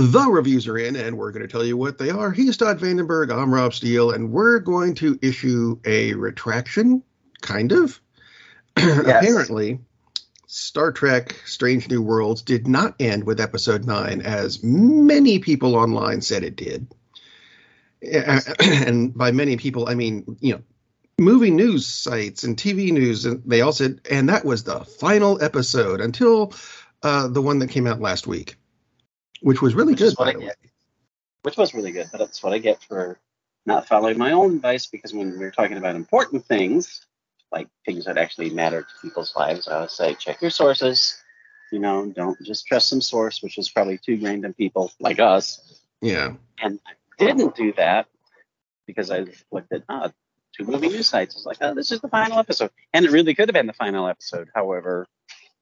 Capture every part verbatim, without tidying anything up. The reviews are in, and we're going to tell you what they are. He's Todd Vandenberg, I'm Rob Steele, and we're going to issue a retraction, kind of. Yes. Apparently, Star Trek Strange New Worlds did not end with Episode nine, as many people online said it did. And by many people, I mean, you know, movie news sites and T V news, and they all said, and that was the final episode until uh, the one that came out last week. Which was really which good, by the way. Which was really good, but that's what I get for not following my own advice, because when we're talking about important things, like things that actually matter to people's lives, I would say check your sources. You know, don't just trust some source, which is probably two random people like us. Yeah. And I didn't do that because I looked at oh, two movie news sites. I was like, oh, this is the final episode. And it really could have been the final episode, however...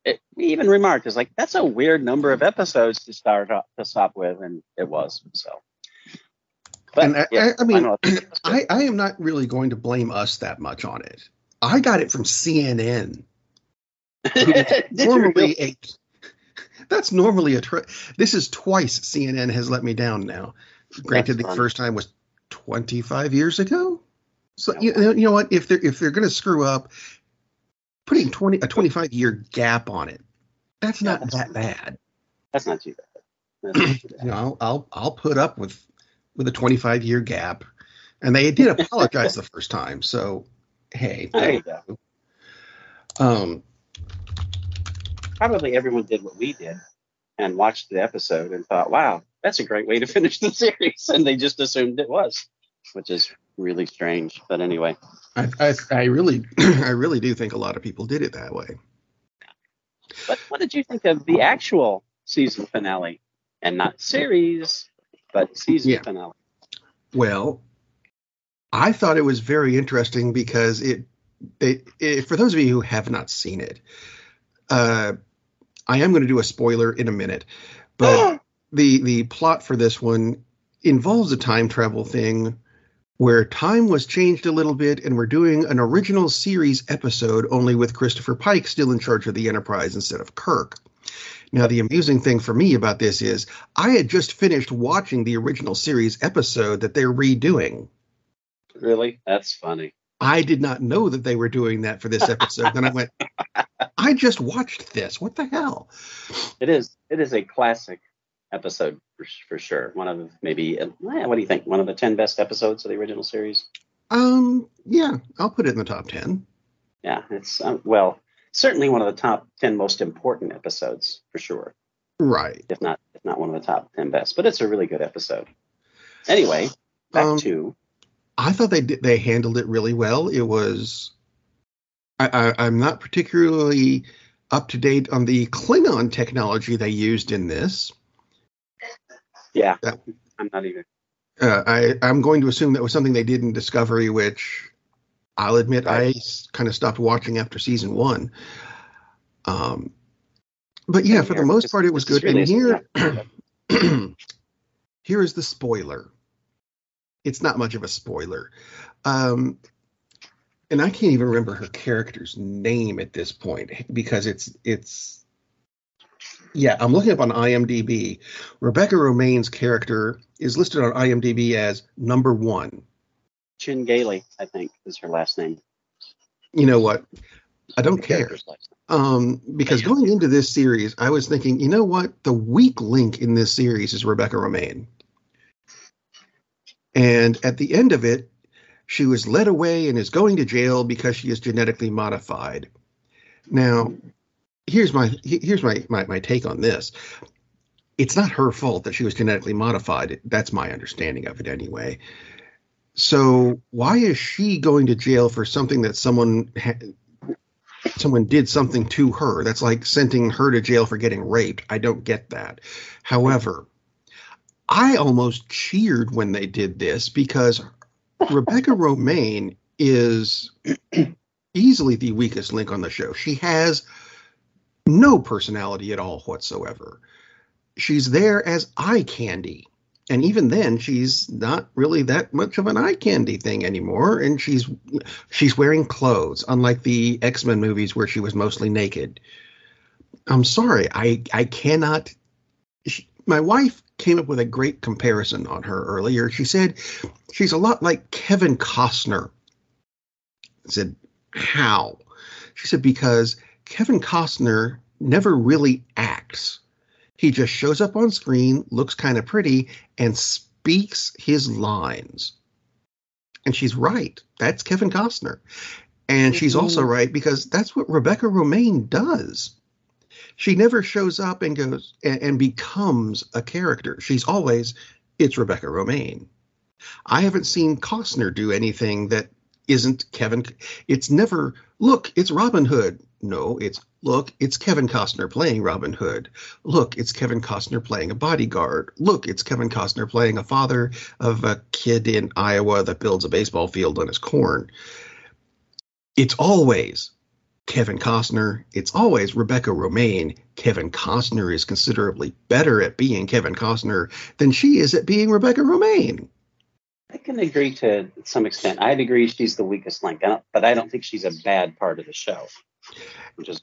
It, we even remarked, it's like, that's a weird number of episodes to start off, to stop with, and it was, so. But, and I, yeah, I, I mean, I, I am not really going to blame us that much on it. I got it from C N N. normally a, that's normally a, tra- this is twice C N N has let me down now. Granted, the first time was twenty-five years ago. So, you, you know what, if they're, if they're going to screw up, putting twenty a twenty-five year gap on it, that's yeah, not that's that bad. That's not too bad. Not too bad. You know, I'll, I'll I'll put up with with a twenty-five year gap, and they did apologize the first time. So hey, there you go. Um, probably everyone did what we did and watched the episode and thought, "Wow, that's a great way to finish the series," and they just assumed it was, which is really strange. But anyway. I, I, I really, I really do think a lot of people did it that way. But what did you think of the actual season finale, and not series, but season yeah. finale? Well, I thought it was very interesting because it, it, it. For those of you who have not seen it, uh, I am going to do a spoiler in a minute. But the the plot for this one involves a time travel thing, where time was changed a little bit, and we're doing an original series episode only with Christopher Pike still in charge of the Enterprise instead of Kirk. Now, the amusing thing for me about this is I had just finished watching the original series episode that they're redoing. Really? That's funny. I did not know that they were doing that for this episode. Then I went, I just watched this. What the hell? It is. It is a classic episode for, for sure. One of maybe uh, what do you think? One of the ten best episodes of the original series. Um, yeah, I'll put it in the top ten. Yeah, it's um, well, certainly one of the top ten most important episodes for sure. Right. If not, if not one of the top ten best, but it's a really good episode. Anyway, back um, to. I thought they did, they handled it really well. It was. I, I I'm not particularly up to date on the Klingon technology they used in this. Yeah, that, I'm not even. Uh, I, I'm going to assume that was something they did in Discovery, which I'll admit right. I kind of stopped watching after season one. Um, but yeah, and for here, the most part, it was good. Really and here, good. Here is the spoiler. It's not much of a spoiler. Um, and I can't even remember her character's name at this point because it's it's. Yeah, I'm looking up on I M D B. Rebecca Romijn's character is listed on I M D B as number one. Chin Gailey, I think, is her last name. You know what? I don't care. Um, because going into this series, I was thinking, you know what? The weak link in this series is Rebecca Romijn. And at the end of it, she was led away and is going to jail because she is genetically modified. Now... Here's my here's my, my, my take on this. It's not her fault that she was genetically modified. That's my understanding of it anyway. So why is she going to jail for something that someone ha- someone did something to her? That's like sending her to jail for getting raped. I don't get that. However, I almost cheered when they did this because Rebecca Romijn is easily the weakest link on the show. She has... no personality at all whatsoever. She's there as eye candy. And even then, she's not really that much of an eye candy thing anymore. And she's she's wearing clothes, unlike the X-Men movies where she was mostly naked. I'm sorry. I, I cannot... She, my wife came up with a great comparison on her earlier. She said she's a lot like Kevin Costner. I said, how? She said, because Kevin Costner never really acts. He just shows up on screen, looks kind of pretty, and speaks his lines. And she's right. That's Kevin Costner. And she's also right, because that's what Rebecca Romijn does. She never shows up and goes and, and becomes a character. She's always, it's Rebecca Romijn. I haven't seen Costner do anything that isn't Kevin. It's never, look, it's Robin Hood. No, it's, look, it's Kevin Costner playing Robin Hood. Look, it's Kevin Costner playing a bodyguard. Look, it's Kevin Costner playing a father of a kid in Iowa that builds a baseball field on his corn. It's always Kevin Costner. It's always Rebecca Romijn. Kevin Costner is considerably better at being Kevin Costner than she is at being Rebecca Romijn. I can agree to some extent. I'd agree she's the weakest link, but I don't think she's a bad part of the show. Just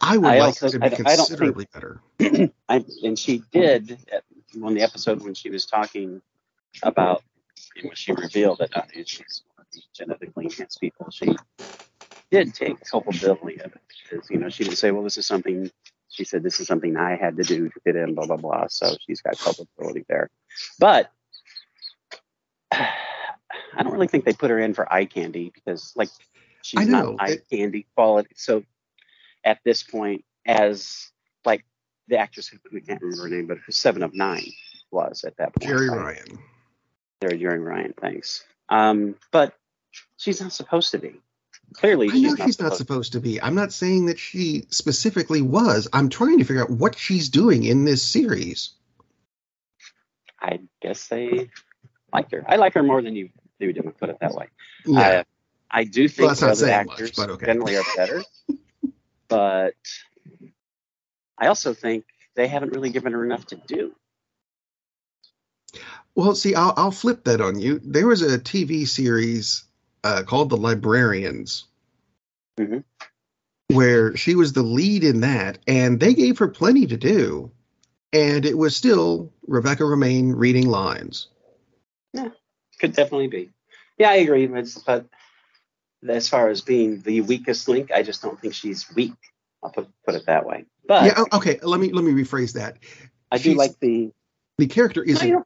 I would I like also, her to be I, considerably I don't think, better. I, and she did on the episode when she was talking about, you know, when she revealed that uh, she's one of these genetically enhanced people, she did take culpability of it. Because, you know, she didn't say, well, this is something, she said, this is something I had to do to fit in, blah, blah, blah. So she's got culpability there. But I don't really think they put her in for eye candy, because, like, she's not eye it, candy quality. So at this point, as, like, the actress, who we can't remember her name, but who's Seven of Nine was at that point. Jeri Ryan. There, Jeri Ryan, thanks. Um, but she's not supposed to be. Clearly, I know she's, not, she's supposed not supposed to be. I'm not saying that she specifically was. I'm trying to figure out what she's doing in this series. I guess they like her. I like her more than you do, to put it that way. Yeah. Uh, I do think well, other actors much, but okay. generally are better, but I also think they haven't really given her enough to do. Well, see, I'll, I'll flip that on you. There was a T V series uh, called The Librarians, mm-hmm. where she was the lead in that, and they gave her plenty to do, and it was still Rebecca Romijn reading lines. Yeah, could definitely be. Yeah, I agree, but as far as being the weakest link, I just don't think she's weak. I'll put, put it that way. But yeah, okay. Let me let me rephrase that. I she's, do like the the character is. No,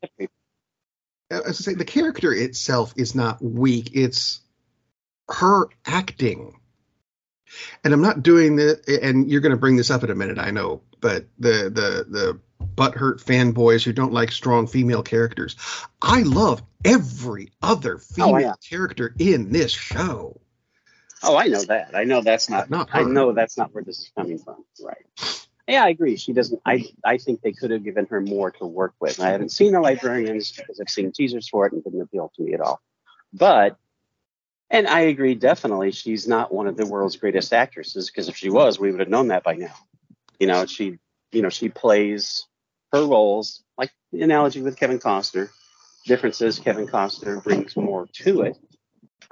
I was saying the character itself is not weak. It's her acting. And I'm not doing the. And you're going to bring this up in a minute, I know. But the the the. butthurt fanboys who don't like strong female characters. I love every other female oh, yeah. character in this show. Oh, I know that. I know that's not, not her. I know that's not where this is coming from. Right. Yeah, I agree. She doesn't, I, I think they could have given her more to work with. And I haven't seen The Librarians because I've seen teasers for it and didn't appeal to me at all. But, and I agree, definitely, she's not one of the world's greatest actresses, because if she was, we would have known that by now. You know, she, you know, she plays her roles, like the analogy with Kevin Costner. Difference is Kevin Costner brings more to it.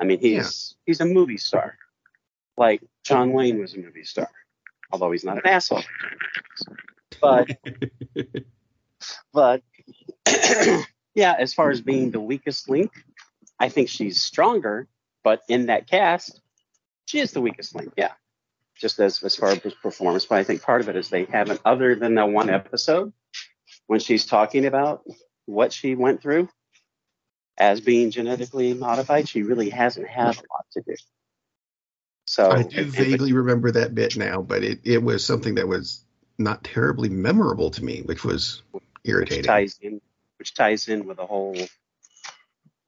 I mean, he's yeah. he's a movie star. Like John Wayne was a movie star, although he's not an asshole. But but yeah, as far as being the weakest link, I think she's stronger. But in that cast, she is the weakest link. Yeah, just as as far as performance. But I think part of it is they haven't, other than the one episode when she's talking about what she went through as being genetically modified, she really hasn't had a lot to do. So I do and, vaguely and, remember that bit now, but it, it was something that was not terribly memorable to me, which was irritating. Which ties in, which ties in with the whole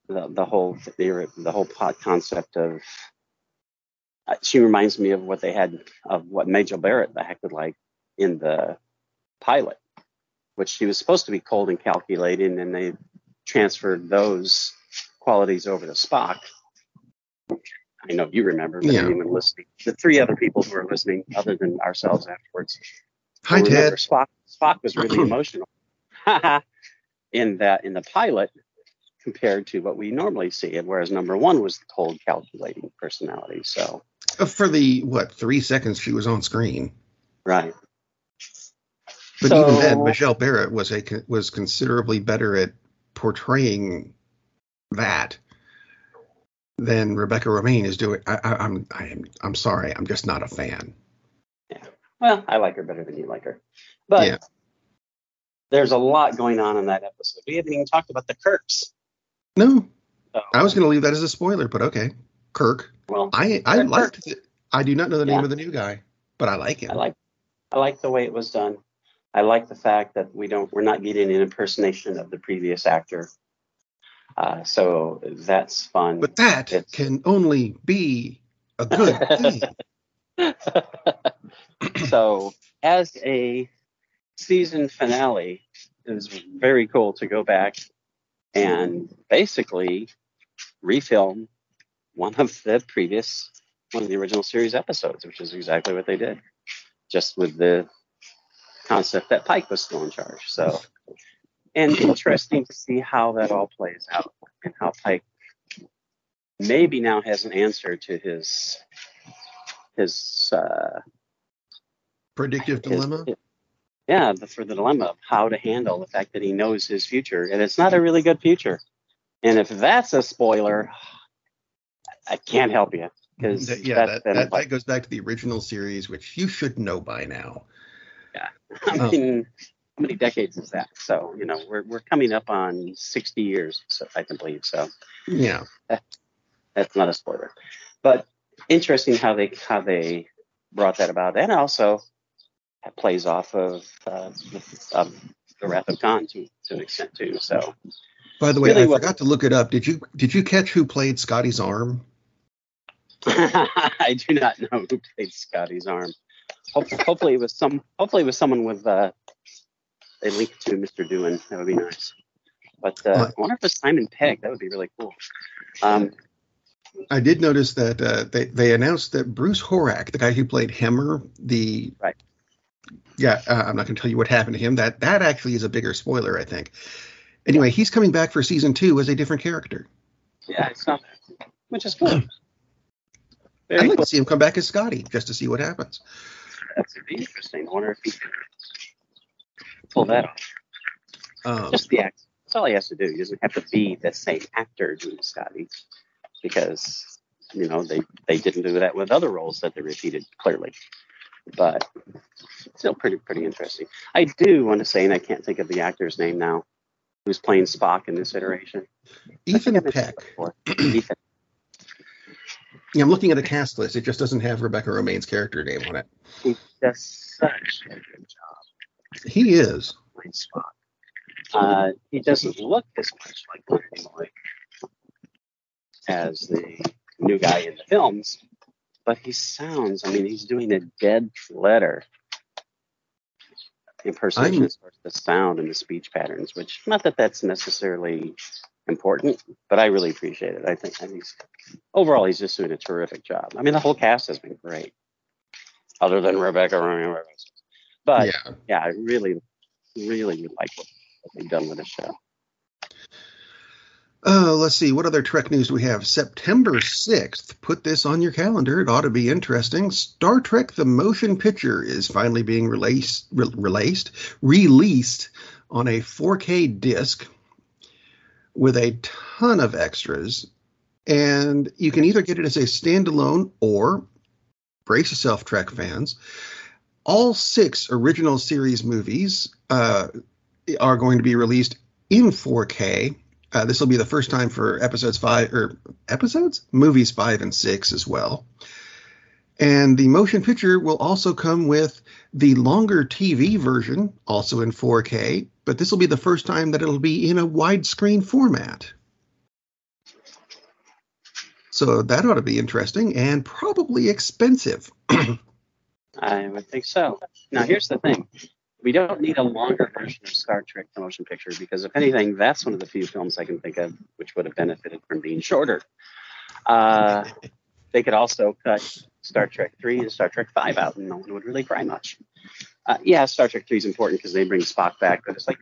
the, the whole the, the whole pot concept of. Uh, she reminds me of what they had of what Major Barrett acted like in the pilot, which she was supposed to be cold and calculating, and they transferred those qualities over to Spock. I know you remember, but yeah. anyone listening, the three other people who are listening, other than ourselves afterwards. Hi, Ted. Spock, Spock was really emotional in that in the pilot compared to what we normally see, whereas number one was the cold, calculating personality. So for the what three seconds she was on screen, right? But so, even then, Michelle Barrett was a was considerably better at portraying that than Rebecca Romijn is doing. I, I, I'm I am I'm sorry, I'm just not a fan. Yeah, well, I like her better than you like her, but yeah. There's a lot going on in that episode. We haven't even talked about the Kirks. No, so, I was going to leave that as a spoiler, but okay, Kirk. Well, I I Kirk. liked it. I do not know the yeah. name of the new guy, but I like him. I like I like the way it was done. I like the fact that we don't, we're not getting an impersonation of the previous actor. Uh, so that's fun. But that it's, can only be a good thing. So as a season finale, it was very cool to go back and basically refilm one of the previous, one of the original series episodes, which is exactly what they did. Just with the concept that Pike was still in charge. So, and interesting to see how that all plays out and how Pike maybe now has an answer to his his uh, predictive his, dilemma. His, yeah, the, for the dilemma of how to handle the fact that he knows his future and it's not a really good future. And if that's a spoiler, I can't help you because that, yeah, that, that, that goes back to the original series, which you should know by now. Yeah, I mean, oh. how many decades is that? So, you know, we're we're coming up on sixty years, so I can believe. So, yeah, that, that's not a spoiler, but interesting how they how they brought that about, and also it plays off of uh, the, um, the Wrath of Khan to to an extent too. So, by the way, really I what, forgot to look it up. Did you did you catch who played Scotty's arm? I do not know who played Scotty's arm. Hopefully, hopefully it was some. Hopefully it was someone with uh, a link to Mister Doohan. That would be nice. But uh, I wonder if it's Simon Pegg. That would be really cool. Um, I did notice that uh, they they announced that Bruce Horak, the guy who played Hammer, the right. Yeah, uh, I'm not going to tell you what happened to him. That that actually is a bigger spoiler, I think. Anyway, he's coming back for season two as a different character. Yeah, it's not, which is cool. Very I'd like cool. to see him come back as Scotty just to see what happens. That's going to be interesting. I wonder if he can pull that off. Um, Just the act. That's all he has to do. He doesn't have to be the same actor doing Scotty because, you know, they, they didn't do that with other roles that they repeated, clearly. But still pretty, pretty interesting. I do want to say, and I can't think of the actor's name now, who's playing Spock in this iteration. Ethan Peck. Ethan. Yeah, I'm looking at a cast list. It just doesn't have Rebecca Romijn's character name on it. He does such a good job. He is. Uh, he doesn't look as much like Leonard Nimoy as the new guy in the films, but he sounds, I mean, he's doing a dead letter impersonation as far as the sound and the speech patterns, which, not that that's necessarily important, but I really appreciate it. I think and he's, overall he's just doing a terrific job. I mean, the whole cast has been great, other than Rebecca Romijn. But yeah. yeah, I really, really like what they've done with the show. Uh, let's see, what other Trek news do we have? September sixth, put this on your calendar. It ought to be interesting. Star Trek: The Motion Picture is finally being released, re- released, released on a four K disc with a ton of extras, and you can either get it as a standalone or, brace yourself, Trek fans, all six original series movies uh, are going to be released in four K. Uh, this will be the first time for episodes five or episodes movies five and six as well. And the motion picture will also come with the longer T V version, also in four K, but this will be the first time that it'll be in a widescreen format. So that ought to be interesting and probably expensive. I would think so. Now, here's the thing. We don't need a longer version of Star Trek: The Motion Picture because, if anything, that's one of the few films I can think of which would have benefited from being shorter. Uh, they could also cut Star Trek three and Star Trek five out, and no one would really cry much. Uh, yeah, Star Trek three is important because they bring Spock back, but it's like,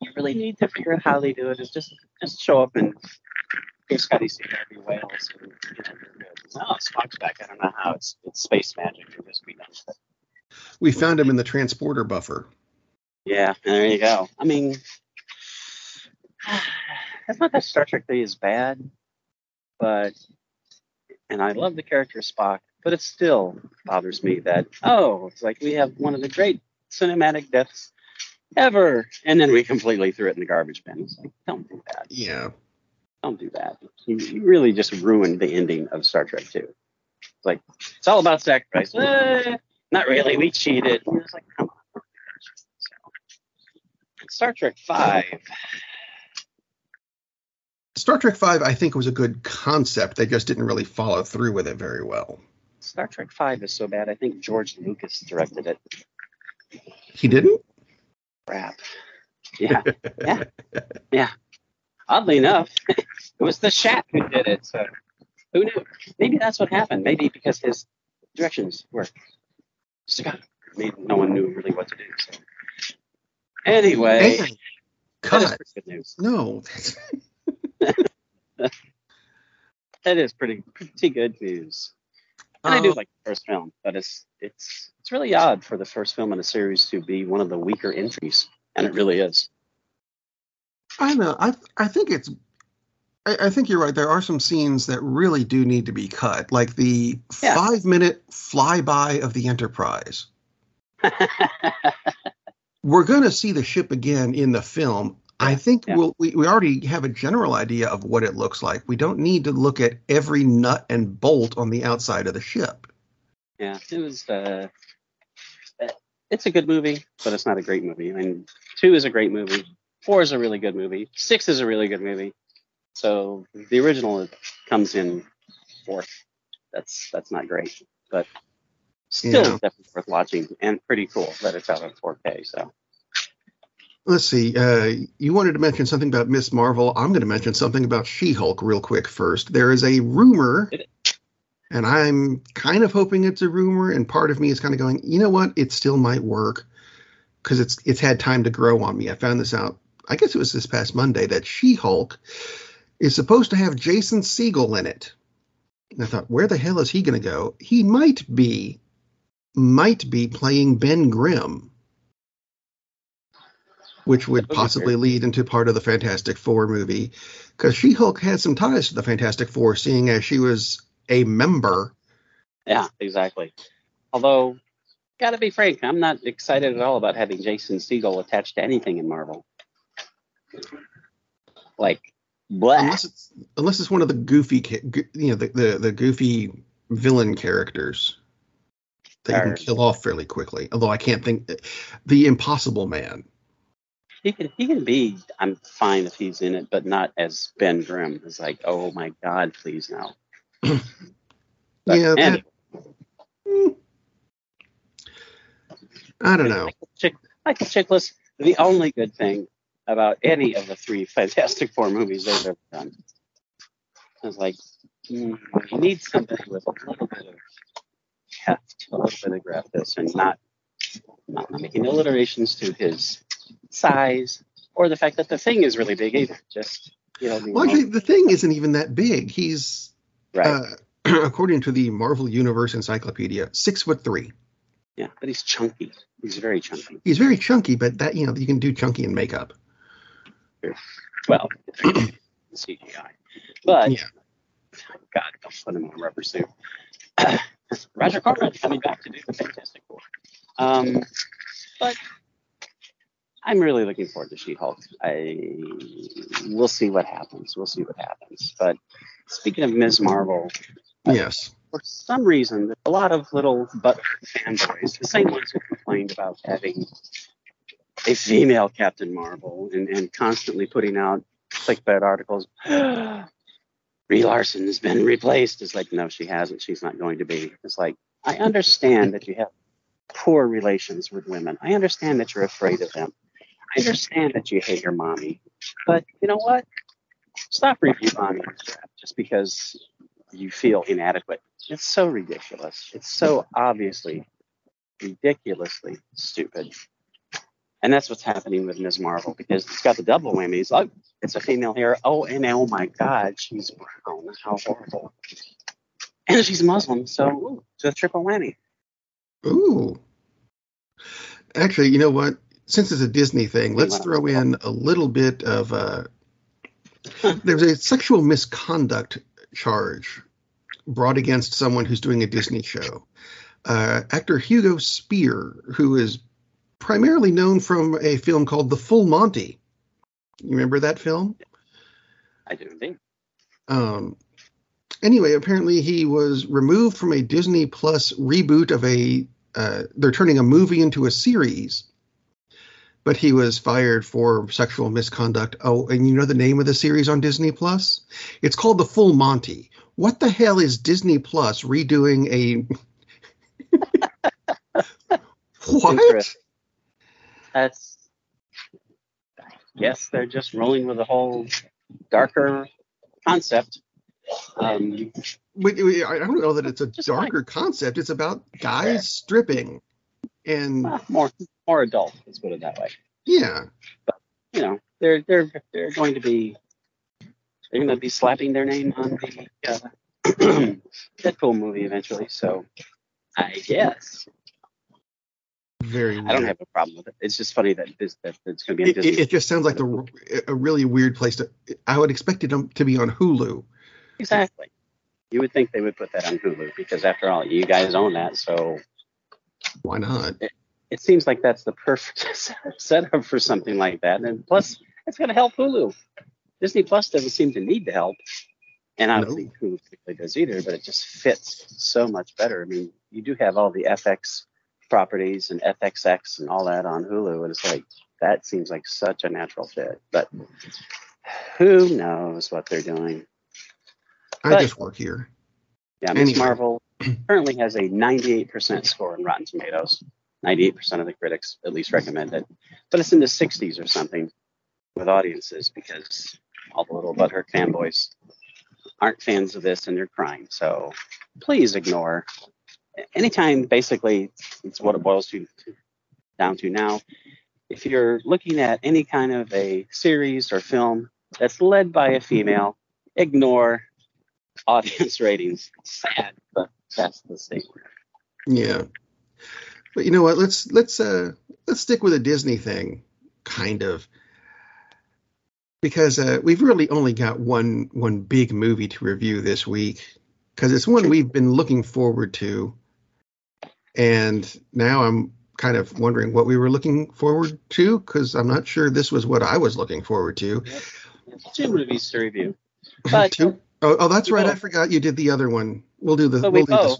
you really need to figure out how they do it. It's just just show up and give Scotty C. Harvey Wales. And, you know, you're good. No, Spock's back. I don't know how. It's, it's space magic. Just be nice. We found him in the transporter buffer. Yeah, there you go. I mean, it's not that Star Trek three is bad, but, and I love the character Spock, but it still bothers me that, oh, it's like we have one of the great cinematic deaths ever, and then we completely threw it in the garbage bin. It's like, don't do that. Yeah. Don't do that. You, you really just ruined the ending of Star Trek two. It's like, it's all about sacrifice. Eh, not really. We cheated. And it's like, come on. Star Trek five. Star Trek five, I think, was a good concept. They just didn't really follow through with it very well. Star Trek five is so bad, I think George Lucas directed it. He didn't? Crap. Yeah. Yeah. Yeah. Oddly enough, it was the Shack who did it. So who knew? Maybe that's what happened. Maybe because his directions were Scott. Maybe no one knew really what to do. So. Anyway. Hey, cut. Good news. No. That is pretty pretty good news. And um, I do like the first film, but it's it's it's really odd for the first film in a series to be one of the weaker entries, and it really is. I know. I I think it's. I, I think you're right. There are some scenes that really do need to be cut, like the yeah. five minute flyby of the Enterprise. We're gonna see the ship again in the film. I think yeah. we'll, we we already have a general idea of what it looks like. We don't need to look at every nut and bolt on the outside of the ship. Yeah, it was. Uh, it's a good movie, but it's not a great movie. I mean, two is a great movie. Four is a really good movie. Six is a really good movie. So the original comes in fourth. That's that's not great, but still yeah. definitely worth watching and pretty cool that it's out in four K. So. Let's see. Uh, you wanted to mention something about Miz Marvel. I'm going to mention something about She-Hulk real quick first. There is a rumor, and I'm kind of hoping it's a rumor, and part of me is kind of going, you know what? It still might work because it's it's had time to grow on me. I found this out, I guess it was this past Monday, that She-Hulk is supposed to have Jason Segel in it. And I thought, where the hell is he going to go? He might be, might be playing Ben Grimm. Which would possibly lead into part of the Fantastic Four movie, because She-Hulk had some ties to the Fantastic Four, seeing as she was a member. Yeah, exactly. Although, gotta be frank, I'm not excited at all about having Jason Segel attached to anything in Marvel. Like, what? Unless it's, unless it's one of the goofy, you know, the, the, the goofy villain characters that you can kill off fairly quickly. Although I can't think, the Impossible Man. He can he can be. I'm fine if he's in it, but not as Ben Grimm. It's like, oh my God, please no. But, yeah, that, anyway. I don't know. Like the, chick, like the chick list. The only good thing about any of the three Fantastic Four movies they've ever done. I was like, mm, you need something with a little bit of heft, a little bit of gravitas, and not not making alliterations to his size or the fact that the Thing is really big either. Just you know, well, actually, the Thing isn't even that big. He's right, uh, according to the Marvel Universe Encyclopedia, six foot three. Yeah, but he's chunky. He's very chunky. He's very chunky, but that you know you can do chunky in makeup. Well, C G I, but yeah. God, don't put him on a rubber suit. Roger Corman coming back to do the Fantastic Four, um, but. I'm really looking forward to She-Hulk. I we'll see what happens. We'll see what happens. But speaking of Miz Marvel, yes, uh, for some reason, there's a lot of little butt fanboys, the same ones who complained about having a female Captain Marvel and, and constantly putting out clickbait articles. Brie Larson has been replaced. It's like, no, she hasn't. She's not going to be. It's like, I understand that you have poor relations with women. I understand that you're afraid of them. I understand that you hate your mommy, but you know what? Stop reading mommy just because you feel inadequate. It's so ridiculous. It's so obviously ridiculously stupid. And that's what's happening with Miz Marvel because it's got the double whammy. It's, like, it's a female hero. Oh, and oh my God, she's brown. How horrible. And she's Muslim, so ooh, it's a triple whammy. Ooh. Actually, you know what? since it's a Disney thing, let's throw in a little bit of uh, there's a sexual misconduct charge brought against someone who's doing a Disney show. Uh, actor Hugo Spear, who is primarily known from a film called The Full Monty. You remember that film? I do think. Um, anyway, apparently he was removed from a Disney Plus reboot of a, uh, they're turning a movie into a series, but he was fired for sexual misconduct. Oh, and you know the name of the series on Disney Plus? It's called The Full Monty. What the hell is Disney Plus redoing a... What? That's... Yes, they're just rolling with a whole darker concept. Um, but I don't know that it's a darker like, concept. It's about guys yeah. stripping and uh, more more adult. Let's put it that way. Yeah, but you know they're they're they're going to be they're going to be slapping their name on the uh, Deadpool movie eventually. So I guess. Very weird. I don't have a problem with it. It's just funny that, this, that it's going to be on Disney. It, it just sounds like the, a really weird place to... I would expect it to be on Hulu. Exactly. You would think they would put that on Hulu because, after all, you guys own that, so... Why not? It, it seems like that's the perfect setup for something like that. And plus, it's going to help Hulu. Disney Plus doesn't seem to need the help. And I don't think Hulu particularly does either, but it just fits so much better. I mean, you do have all the F X... properties and F X X and all that on Hulu, and it's like that seems like such a natural fit, but who knows what they're doing. I but, just work here. Yeah, Miz Anyway. Marvel currently has a ninety-eight percent score in Rotten Tomatoes. ninety-eight percent of the critics at least recommend it, but it's in the sixties or something with audiences because all the little butthurt fanboys aren't fans of this and they're crying. So please ignore. Anytime, basically, it's what it boils to, down to now. If you're looking at any kind of a series or film that's led by a female, ignore audience ratings. It's sad, but that's the same word. Yeah, but you know what? Let's let's uh, let's stick with a Disney thing, kind of, because uh, we've really only got one one big movie to review this week because it's one we've been looking forward to. And now I'm kind of wondering what we were looking forward to, because I'm not sure this was what I was looking forward to. Yep. Two movies to review. But, Two? Oh, oh, that's right. Both. I forgot you did the other one. We'll do the. So we, we'll both, do this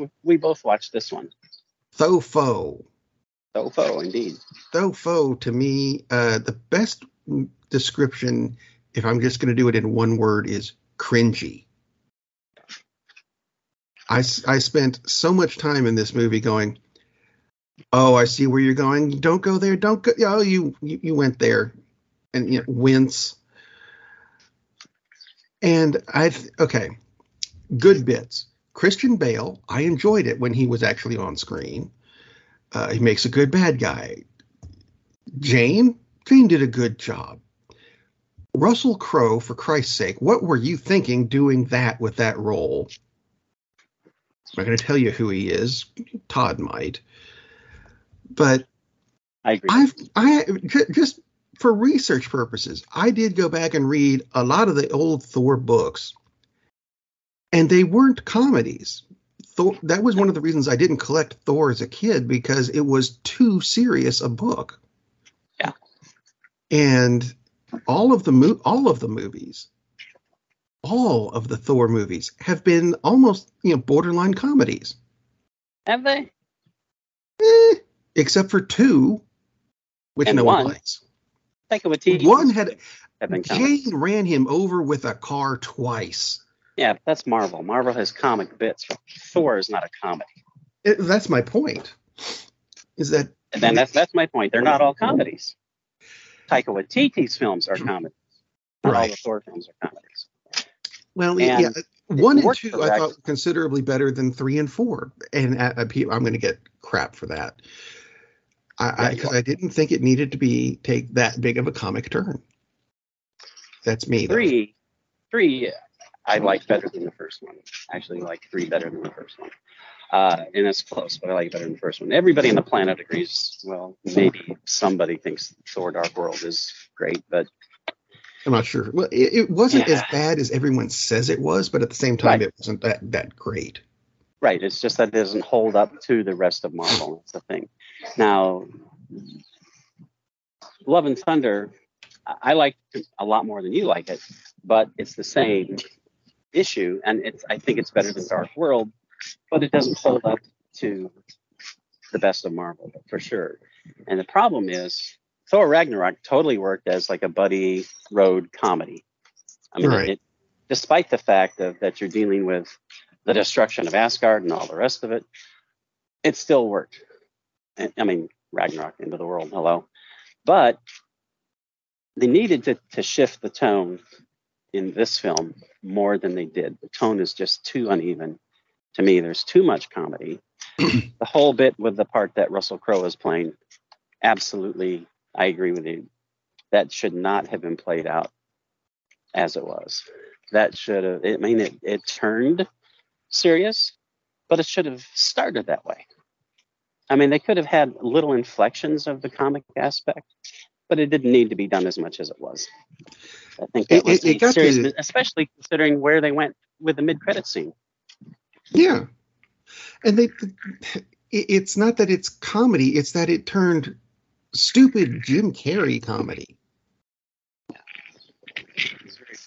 one. we both watched this one. Thofo. Thofo, indeed. Thofo, to me, uh, the best description, if I'm just going to do it in one word, is cringy. I, I spent so much time in this movie going, oh, I see where you're going. Don't go there. Don't go. Oh, you you, you went there, and you know, wince. And I okay, good bits. Christian Bale, I enjoyed it when he was actually on screen. Uh, he makes a good bad guy. Jane, Jane did a good job. Russell Crowe, for Christ's sake, what were you thinking doing that with that role? I'm not going to tell you who he is. Todd might, but I agree. I've, I just for research purposes, I did go back and read a lot of the old Thor books, and they weren't comedies. Thor, that was one of the reasons I didn't collect Thor as a kid, because it was too serious a book. Yeah, and all of the mo- all of the movies. All of the Thor movies have been almost, you know, borderline comedies. Have they? Eh, except for two, which and no one, one likes. Like one had Jane ran him over with a car twice. Yeah, that's Marvel. Marvel has comic bits. But Thor is not a comedy. It, that's my point. Is that? And then that's that's my point. They're not all comedies. Taika Waititi's films are comedies. Not right. All the Thor films are comedies. Well, and yeah, one and two correct. I thought considerably better than three and four, and uh, I'm going to get crap for that because I, I, I didn't think it needed to be take that big of a comic turn. That's me. Three, though. three, I liked better than the first one. Actually, I liked three better than the first one. Uh, and it's close, but I like it better than the first one. Everybody on the planet agrees. Well, maybe somebody thinks Thor Dark World is great, but I'm not sure. Well, it, it wasn't yeah. as bad as everyone says it was, but at the same time, right. it wasn't that, that great. Right. It's just that it doesn't hold up to the rest of Marvel. That's the thing. Now, Love and Thunder, I like it a lot more than you like it, but it's the same issue, and it's I think it's better than Dark World, but it doesn't hold up to the best of Marvel, for sure. And the problem is, Thor Ragnarok totally worked as like a buddy road comedy. I mean, right. it, despite the fact of, that you're dealing with the destruction of Asgard and all the rest of it, it still worked. And, I mean, Ragnarok, end of the world, hello. But they needed to, to shift the tone in this film more than they did. The tone is just too uneven. To me, there's too much comedy. The whole bit with the part that Russell Crowe is playing, absolutely, I agree with you. That should not have been played out as it was. That should have, I mean, it, it turned serious, but it should have started that way. I mean, they could have had little inflections of the comic aspect, but it didn't need to be done as much as it was. I think that it, was it, it serious, to... especially considering where they went with the mid-credit scene. Yeah, and they it's not that it's comedy, it's that it turned stupid Jim Carrey comedy. Yeah.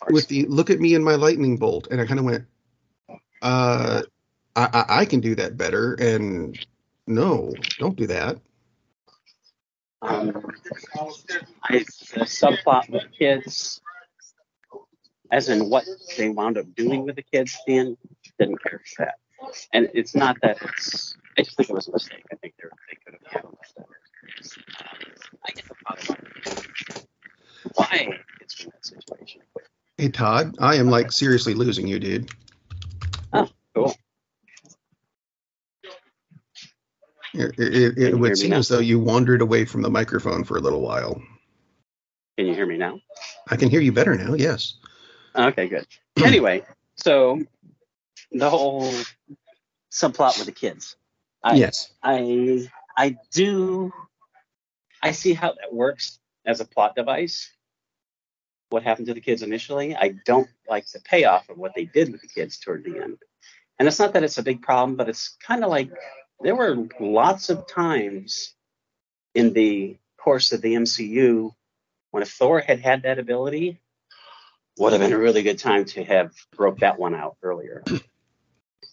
With the look at me in my lightning bolt, and I kind of went, uh, I, I, I can do that better, and no, don't do that. Um, I, the subplot with kids, as in what they wound up doing with the kids, Dan didn't care for that. And it's not that it's, I just think it was a mistake. I think they could have handled that. I get the problem. Why it's in that situation? Hey, Todd, I am like seriously losing you, dude. Oh, cool. It, it, it would seem as though you wandered away from the microphone for a little while. Can you hear me now? I can hear you better now, yes. Okay, good. Anyway, so the whole subplot with the kids. I, yes. I I do. I see how that works as a plot device. What happened to the kids initially? I don't like the payoff of what they did with the kids toward the end. And it's not that it's a big problem, but it's kind of like there were lots of times in the course of the M C U when if Thor had had that ability, would have been a really good time to have broke that one out earlier.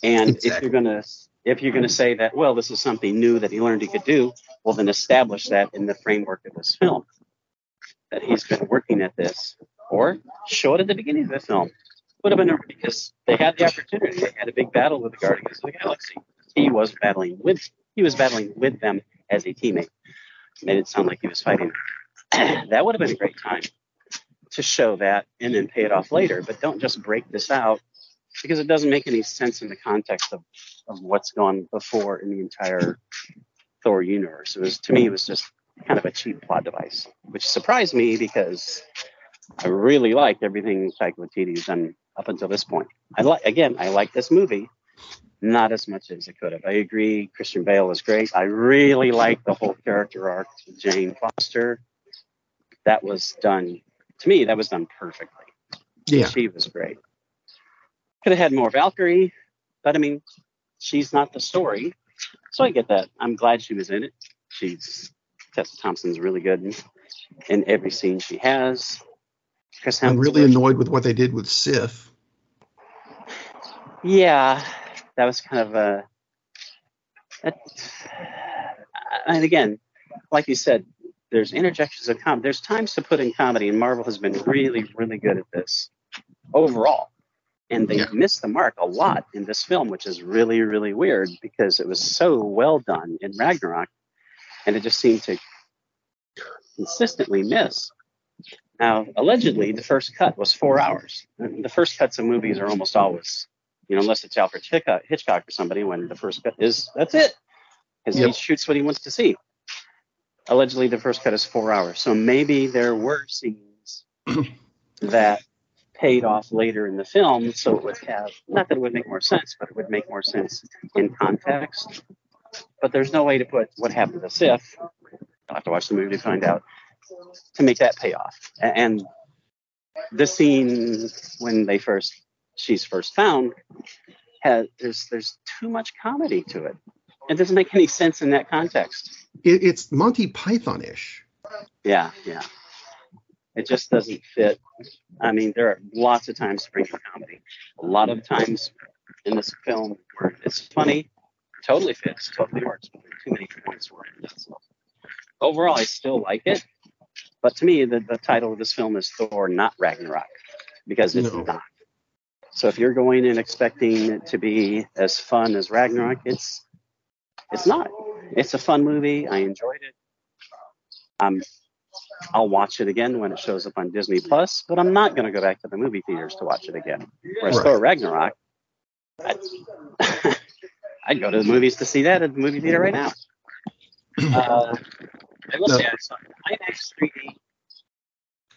And exactly. if you're gonna if you're gonna say that, well, this is something new that he learned he could do, well, then establish that in the framework of this film that he's been working at this, or show it at the beginning of the film. Would have been because they had the opportunity. They had a big battle with the Guardians of the Galaxy. He was battling with he was battling with them as a teammate. Made it sound like he was fighting. That would have been a great time to show that and then pay it off later, but don't just break this out because it doesn't make any sense in the context of, of what's gone before in the entire Thor universe. It was, to me, it was just kind of a cheap plot device, which surprised me because I really liked everything Taika Waititi's done up until this point. I like, again, I like this movie, not as much as I could have. I agree, Christian Bale is great. I really like the whole character arc with Jane Foster. That was done. To me, that was done perfectly. Yeah. She was great. Could have had more Valkyrie, but I mean, she's not the story. So I get that. I'm glad she was in it. She's Tessa Thompson's really good in, in every scene she has. Chris I'm really annoyed with what they did with Sif. Yeah, that was kind of a. That, and again, like you said, there's interjections of comedy. There's times to put in comedy, and Marvel has been really, really good at this overall. And they yeah. missed the mark a lot in this film, which is really, really weird because it was so well done in Ragnarok, and it just seemed to consistently miss. Now, allegedly, the first cut was four hours. The first cuts of movies are almost always, you know, unless it's Alfred Hitchcock or somebody, when the first cut is, that's it. Because yep. he shoots what he wants to see. Allegedly, the first cut is four hours. So maybe there were scenes that paid off later in the film, so it would have, not that it would make more sense, but it would make more sense in context. But there's no way to put what happened to Sif, I'll have to watch the movie to find out, to make that payoff. And the scene when they first, she's first found, has, there's there's too much comedy to it. It doesn't make any sense in that context. It, it's Monty Python-ish. Yeah, yeah. It just doesn't fit. I mean, there are lots of times to bring in comedy. A lot of times in this film where it's funny, totally fits, totally works, but there are too many points where it doesn't. Overall, I still like it. But to me, the, the title of this film is Thor, not Ragnarok, because it's no. not. So if you're going and expecting it to be as fun as Ragnarok, it's it's not. It's a fun movie. I enjoyed it. Um, I'll watch it again when it shows up on Disney Plus, but I'm not going to go back to the movie theaters to watch it again. Whereas right. Thor Ragnarok, I'd, I'd go to the movies to see that at the movie theater right now. Uh, I will no. say I saw IMAX three D.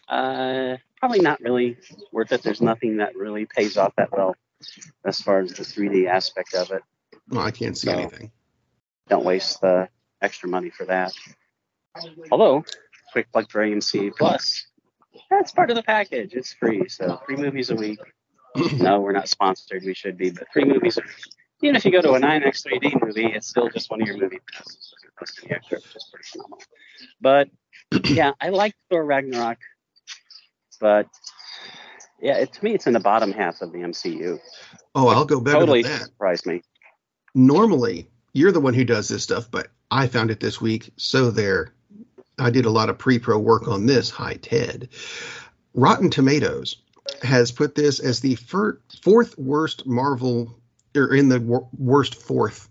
Uh, probably not really worth it. There's nothing that really pays off that well as far as the three D aspect of it. Well, I can't see so anything. Don't waste the extra money for that. Although, quick plug for A M C Plus, that's part of the package. It's free, so three movies a week. No, we're not sponsored. We should be, but three movies a week. Even if you go to an IMAX three D movie, it's still just one of your movie passes. It's pretty phenomenal. But yeah, I like Thor Ragnarok, but yeah, it, to me, it's in the bottom half of the M C U. Oh, I'll go better totally than that. Totally surprised me. Normally, you're the one who does this stuff, but I found it this week. So there, I did a lot of pre-pro work on this. Hi, Ted. Rotten Tomatoes has put this as the fir- fourth worst Marvel, or in the wor- worst fourth.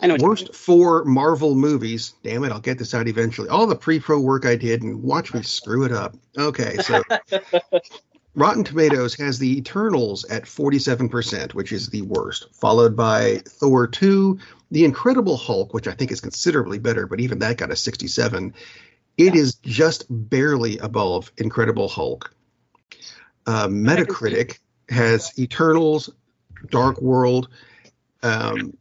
I know worst four Marvel movies. Damn it, I'll get this out eventually. All the pre-pro work I did, and watch me screw it up. Okay, so Rotten Tomatoes has The Eternals at forty-seven percent, which is the worst, followed by Thor two, The Incredible Hulk, which I think is considerably better, but even that got a sixty-seven. It yeah. is just barely above Incredible Hulk. Uh, Metacritic has Eternals, Dark World, um,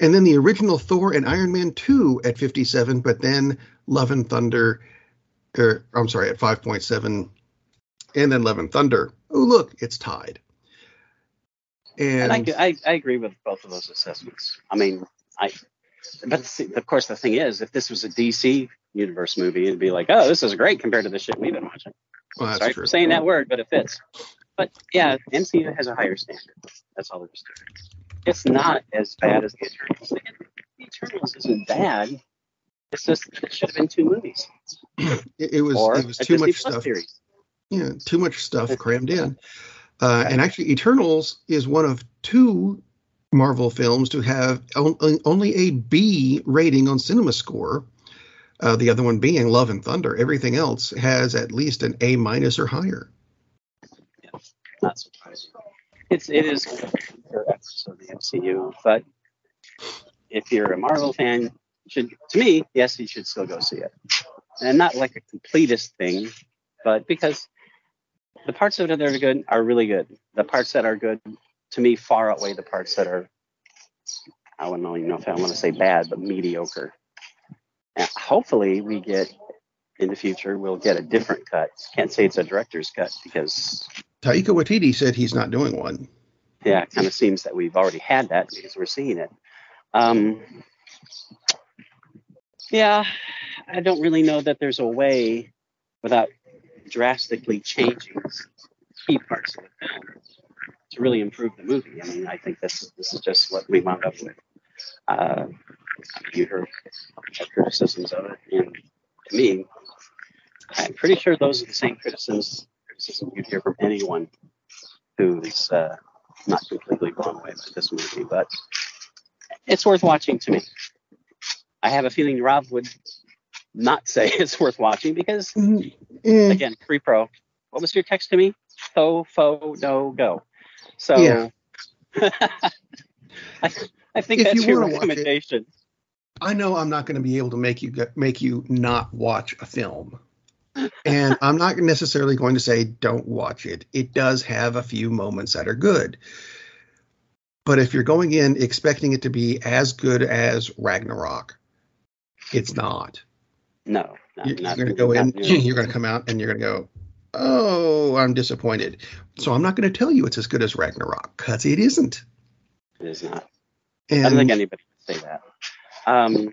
and then the original Thor and Iron Man two at fifty-seven, but then Love and Thunder, er, I'm sorry, at five point seven. And then Love and Thunder. Oh, look, it's tied. And, and I, I, I agree with both of those assessments. I mean, I. But see, of course, the thing is, if this was a D C universe movie, it'd be like, oh, this is great compared to the shit we've been watching. Well, that's Sorry true. for saying that word, but it fits. But yeah, M C U has a higher standard. That's all there is to it. It's not as bad as the Eternals. The Eternals isn't bad. It's just it should have been two movies. It, it was. Or it was too Disney much Plus stuff. Series. Yeah, too much stuff crammed in. Uh, and actually, Eternals is one of two Marvel films to have on, only a B rating on CinemaScore. Uh, the other one being Love and Thunder. Everything else has at least an A minus or higher. Yeah, not surprising. It's, it is one of the efforts of the M C U. But if you're a Marvel fan, should to me, yes, you should still go see it. And not like a completist thing, but because the parts of it that are good are really good. The parts that are good, to me, far outweigh the parts that are, I don't even know if I want to say bad, but mediocre. And hopefully we get, in the future, we'll get a different cut. Can't say it's a director's cut because Taika Waititi said he's not doing one. Yeah, it kind of seems that we've already had that because we're seeing it. Um, yeah, I don't really know that there's a way without drastically changing key parts of the film to really improve the movie. I mean, I think this this is just what we wound up with. Uh, you heard criticisms of it, and to me, I'm pretty sure those are the same criticisms criticisms you'd hear from anyone who's uh, not completely blown away by this movie. But it's worth watching to me. I have a feeling Rob would not say it's worth watching because, mm-hmm. again, free pro. What was your text to me? So, fo, no, go. So, yeah. I, I think if that's you your recommendation. It, I know I'm not going to be able to make you make you not watch a film. And I'm not necessarily going to say don't watch it. It does have a few moments that are good. But if you're going in expecting it to be as good as Ragnarok, it's not. No. Not, you're not, you're going to go in, you're going to come out, and you're going to go, oh, I'm disappointed. So I'm not going to tell you it's as good as Ragnarok, because it isn't. It is not. And I don't think anybody would say that. Um,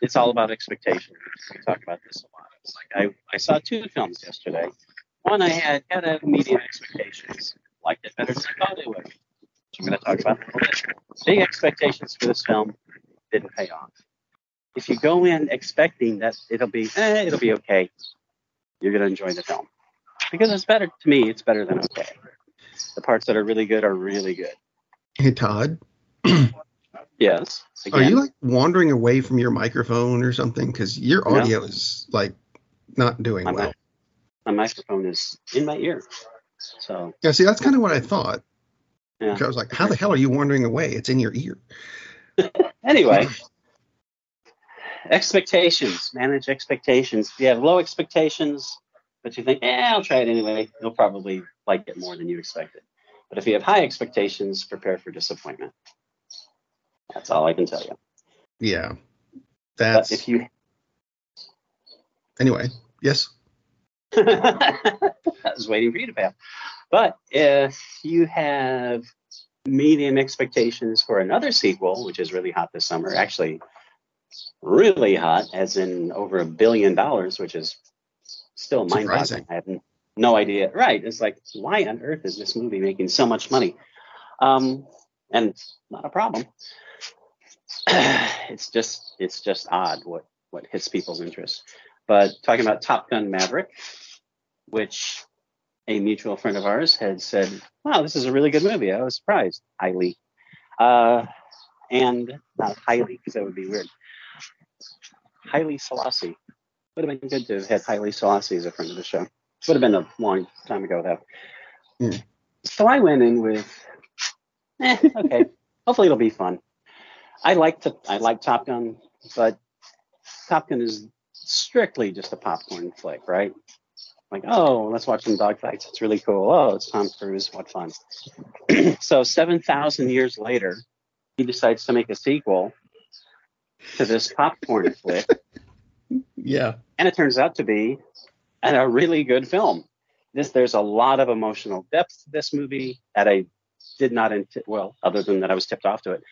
it's all about expectations. We talk about this a lot. It's like I, I saw two films yesterday. One I had had a medium expectations. Liked it better than I thought it would. Which I'm going to talk about in a little bit. Big expectations for this film didn't pay off. If you go in expecting that it'll be, eh, it'll be okay, you're going to enjoy the film. Because it's better, to me, it's better than okay. The parts that are really good are really good. Hey, Todd. Yes. Again. Are you like wandering away from your microphone or something? Because your audio no. is like not doing my well. My microphone is in my ear. So yeah, see, that's kind of what I thought. Yeah. I was like, how the hell are you wandering away? It's in your ear. Anyway. Expectations. Manage expectations. If you have low expectations, but you think, eh, I'll try it anyway, you'll probably like it more than you expected. But if you have high expectations, prepare for disappointment. That's all I can tell you. Yeah. That's... But if you... Anyway, yes? I was waiting for you to fail. But if you have medium expectations for another sequel, which is really hot this summer, actually really hot, as in over a billion dollars, which is still mind-boggling. I have no idea. Right. It's like, why on earth is this movie making so much money? Um, and not a problem. It's just it's just odd what, what hits people's interest. But talking about Top Gun: Maverick, which a mutual friend of ours had said, wow, this is a really good movie. I was surprised. Highly. Uh, and not highly, because that would be weird. Haile Selassie. Would have been good to have had Haile Selassie as a friend of the show. Would have been a long time ago, though. Mm. So I went in with, eh, okay, hopefully it'll be fun. I like to, I like Top Gun, but Top Gun is strictly just a popcorn flick, right? Like, oh, let's watch some dogfights. It's really cool. Oh, it's Tom Cruise. What fun. So seven thousand years later, he decides to make a sequel to this popcorn flick. Yeah. And it turns out to be an, a really good film. This There's a lot of emotional depth to this movie that I did not, int- well, other than that I was tipped off to it,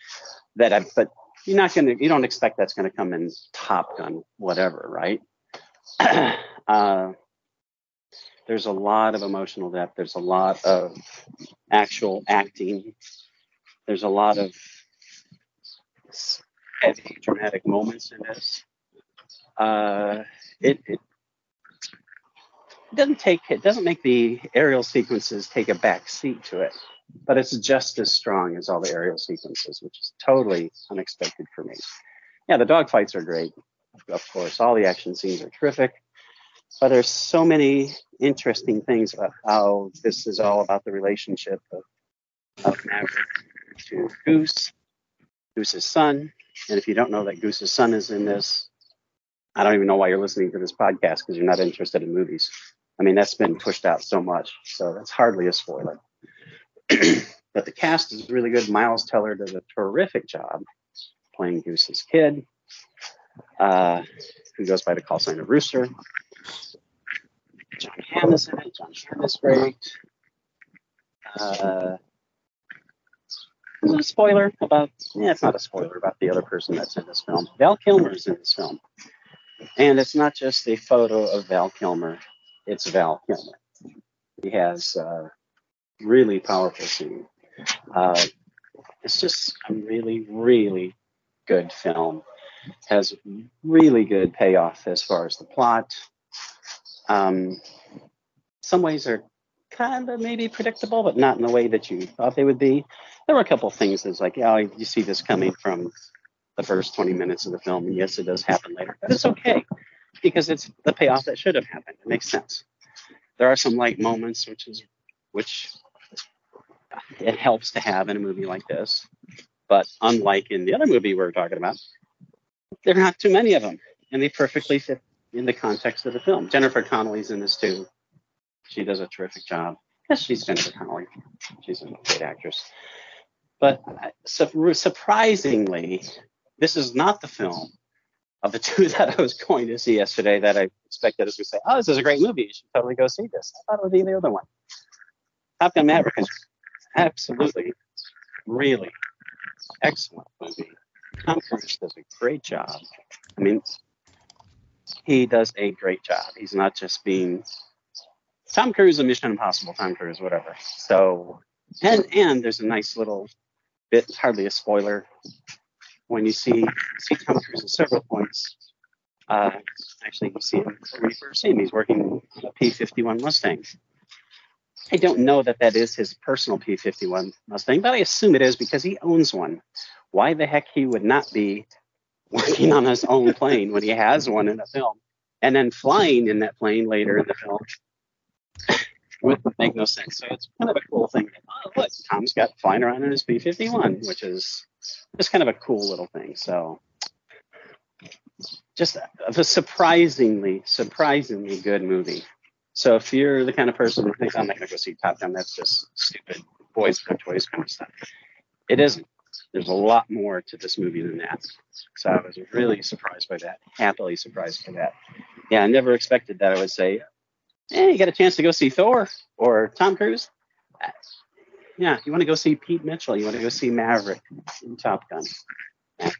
that I, but you're not going to, you don't expect that's going to come in Top Gun, whatever, right? uh, there's a lot of emotional depth. There's a lot of actual acting. There's a lot of heavy dramatic moments in this. Uh, it, it doesn't take it doesn't make the aerial sequences take a back seat to it, but it's just as strong as all the aerial sequences, which is totally unexpected for me. Yeah, the dogfights are great, of course. All the action scenes are terrific, but there's so many interesting things about how this is all about the relationship of, of Maverick to Goose, Goose's son. And if you don't know that Goose's son is in this, I don't even know why you're listening to this podcast, because you're not interested in movies. I mean, that's been pushed out so much, so that's hardly a spoiler. But the cast is really good. Miles Teller does a terrific job playing Goose's kid, uh, who goes by the call sign of Rooster. John Hamm is in it. John Hamm is great. Uh, Is it a spoiler about, yeah, it's not a spoiler about the other person that's in this film. Val Kilmer is in this film. And it's not just a photo of Val Kilmer, it's Val Kilmer. He has a really powerful scene. Uh, it's just a really, really good film. Has really good payoff as far as the plot. Um, some ways are kind of maybe predictable, but not in the way that you thought they would be. There were a couple of things that's like, oh, you see this coming from the first twenty minutes of the film, and yes, it does happen later, but it's okay, because it's the payoff that should have happened. It makes sense. There are some light moments, which is, which it helps to have in a movie like this, but unlike in the other movie we were talking about, there are not too many of them, and they perfectly fit in the context of the film. Jennifer Connelly's in this too. She does a terrific job. Yes, she's Jennifer Connelly. She's a great actress. But su- surprisingly, this is not the film of the two that I was going to see yesterday that I expected us to say, oh, this is a great movie. You should totally go see this. I thought it would be the other one. Top Gun Maverick is absolutely, really excellent movie. Tom Cruise does a great job. I mean, he does a great job. He's not just being Tom Cruise in Mission Impossible, Tom Cruise, whatever. So, and and there's a nice little bit, hardly a spoiler, when you see see Tom Cruise at several points. Uh, actually, you see him when you first see him. He's working a P fifty-one Mustang. I don't know that that is his personal P fifty-one Mustang, but I assume it is because he owns one. Why the heck he would not be working on his own plane when he has one in the film, and then flying in that plane later in the film would make no sense. So it's kind of a cool thing. Oh, look, Tom's got flying around in his P fifty-one, which is just kind of a cool little thing. So just a surprisingly, surprisingly good movie. So if you're the kind of person who thinks, I'm not going to go see Top Gun, that's just stupid boys for toys kind of stuff. It isn't. There's a lot more to this movie than that. So I was really surprised by that, happily surprised by that. Yeah, I never expected that I would say, hey, you got a chance to go see Thor or Tom Cruise? Yeah, you want to go see Pete Mitchell, you want to go see Maverick in Top Gun. Yeah,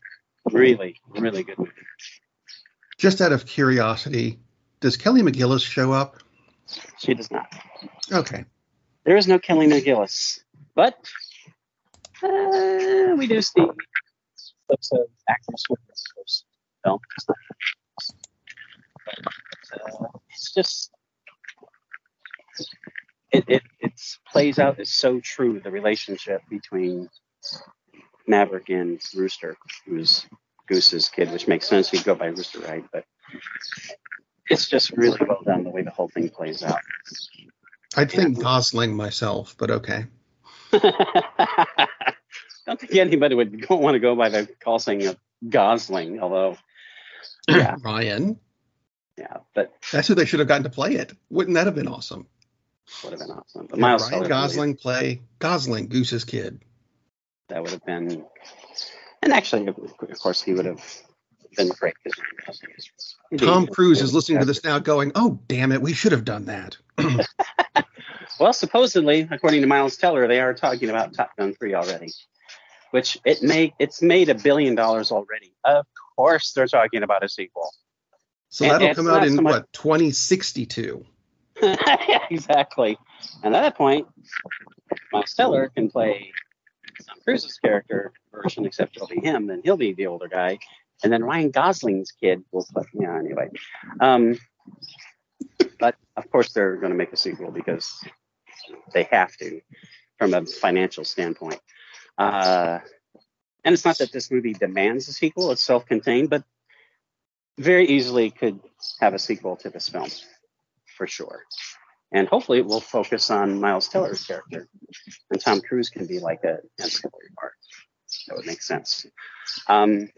really, really good movie. Just out of curiosity, does Kelly McGillis show up? She does not. Okay. There is no Kelly McGillis, but uh, we do see clips of actors with this film. Uh, it's just it it it's plays out as so true, the relationship between Maverick and Rooster, who's Goose's kid, which makes sense. He'd go by Rooster, right? But it's just really well done, the way the whole thing plays out. I'd think yeah. Gosling myself, but okay. I don't think anybody would want to go by the call sign of Gosling, although... Yeah. Ryan. Yeah, but... That's who they should have gotten to play it. Wouldn't that have been awesome? Would have been awesome. But yeah, Miles Ryan Teller Gosling really, play Gosling, Goose's kid. That would have been... And actually, of course, he would have... Been great. Tom Cruise is listening to this now going, oh, damn it, we should have done that. Well, supposedly, according to Miles Teller, they are talking about Top Gun three already, which it may, it's made a billion dollars already. Of course they're talking about a sequel. So and, that'll and come out in, so much... what, twenty sixty-two? Exactly. And at that point, Miles Teller can play Tom Cruise's character version, except it'll be him, and he'll be the older guy. And then Ryan Gosling's kid will play, yeah, anyway. Um, but, of course, they're going to make a sequel because they have to from a financial standpoint. Uh, and it's not that this movie demands a sequel. It's self-contained, but very easily could have a sequel to this film for sure. And hopefully it will focus on Miles Teller's character. And Tom Cruise can be like a ancillary part. That would make sense. Um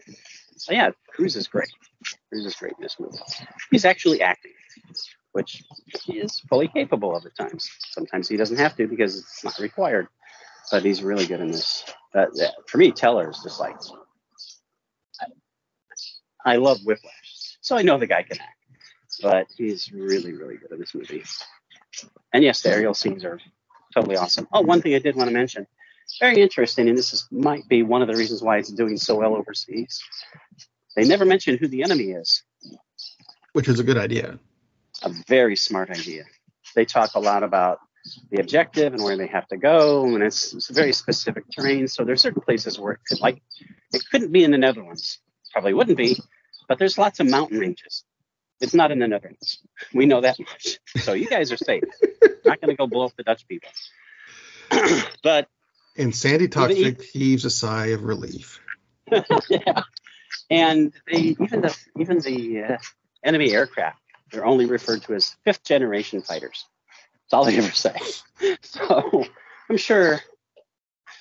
So yeah, Cruise is great. Cruise is great in this movie. He's actually acting, which he is fully capable of at times. Sometimes he doesn't have to because it's not required. But he's really good in this. Uh, for me, Teller is just like, I, I love Whiplash. So I know the guy can act. But he's really, really good in this movie. And yes, the aerial scenes are totally awesome. Oh, one thing I did want to mention. Very interesting, and this is, might be one of the reasons why it's doing so well overseas. They never mention who the enemy is. Which is a good idea. A very smart idea. They talk a lot about the objective and where they have to go, and it's, it's a very specific terrain, so there's certain places where it could, like, it couldn't be in the Netherlands. Probably wouldn't be, but there's lots of mountain ranges. It's not in the Netherlands. We know that much. So you guys are safe. Not going to go blow up the Dutch people. But and Sandy Toxic heaves a sigh of relief. Yeah. And they, even the even the uh, enemy aircraft, they're only referred to as fifth generation fighters. That's all they ever say. So I'm sure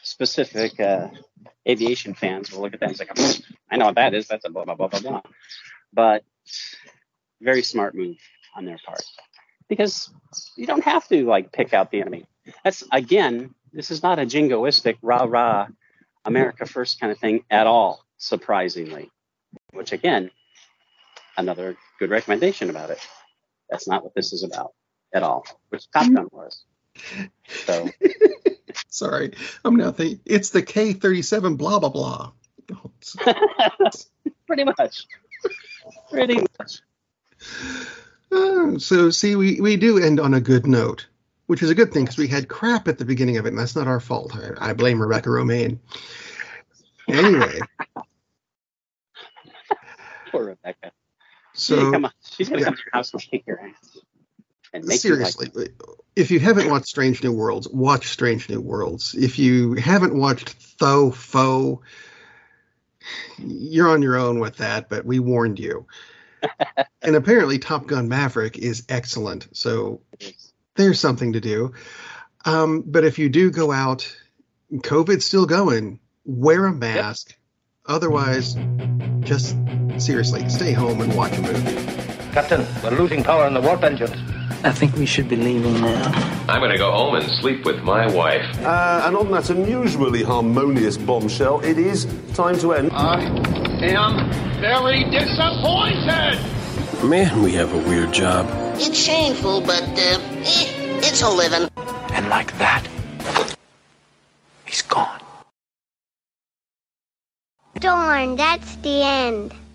specific uh, aviation fans will look at that and say, like, I know what that is. That's a blah, blah, blah, blah, blah. But very smart move on their part, because you don't have to like pick out the enemy. That's, again, this is not a jingoistic rah rah America first kind of thing at all, surprisingly, which again, another good recommendation about it. That's not what this is about at all, which Top Gun was. So sorry, I'm now thinking it's the K thirty-seven blah blah blah. Pretty much. Pretty much. Oh, so see, we, we do end on a good note, which is a good thing because we had crap at the beginning of it, and that's not our fault. I, I blame Rebecca Romijn. Anyway. Poor Rebecca. So come on. She's gonna yeah. come to your house and kick your ass. And make Seriously, you like if you haven't watched Strange New Worlds, watch Strange New Worlds. If you haven't watched Tho Fo, you're on your own with that, but we warned you. And apparently Top Gun Maverick is excellent, so there's something to do. Um, but if you do go out, COVID's still going, wear a mask. Yep. Otherwise, just seriously, stay home and watch a movie. Captain, we're losing power in the warp engines. I think we should be leaving now. I'm going to go home and sleep with my wife. Uh, and on that unusually harmonious bombshell, it is time to end. I am very disappointed! Man, we have a weird job. It's shameful, but uh, eh, it's a living. And like that, he's gone. Darn, that's the end.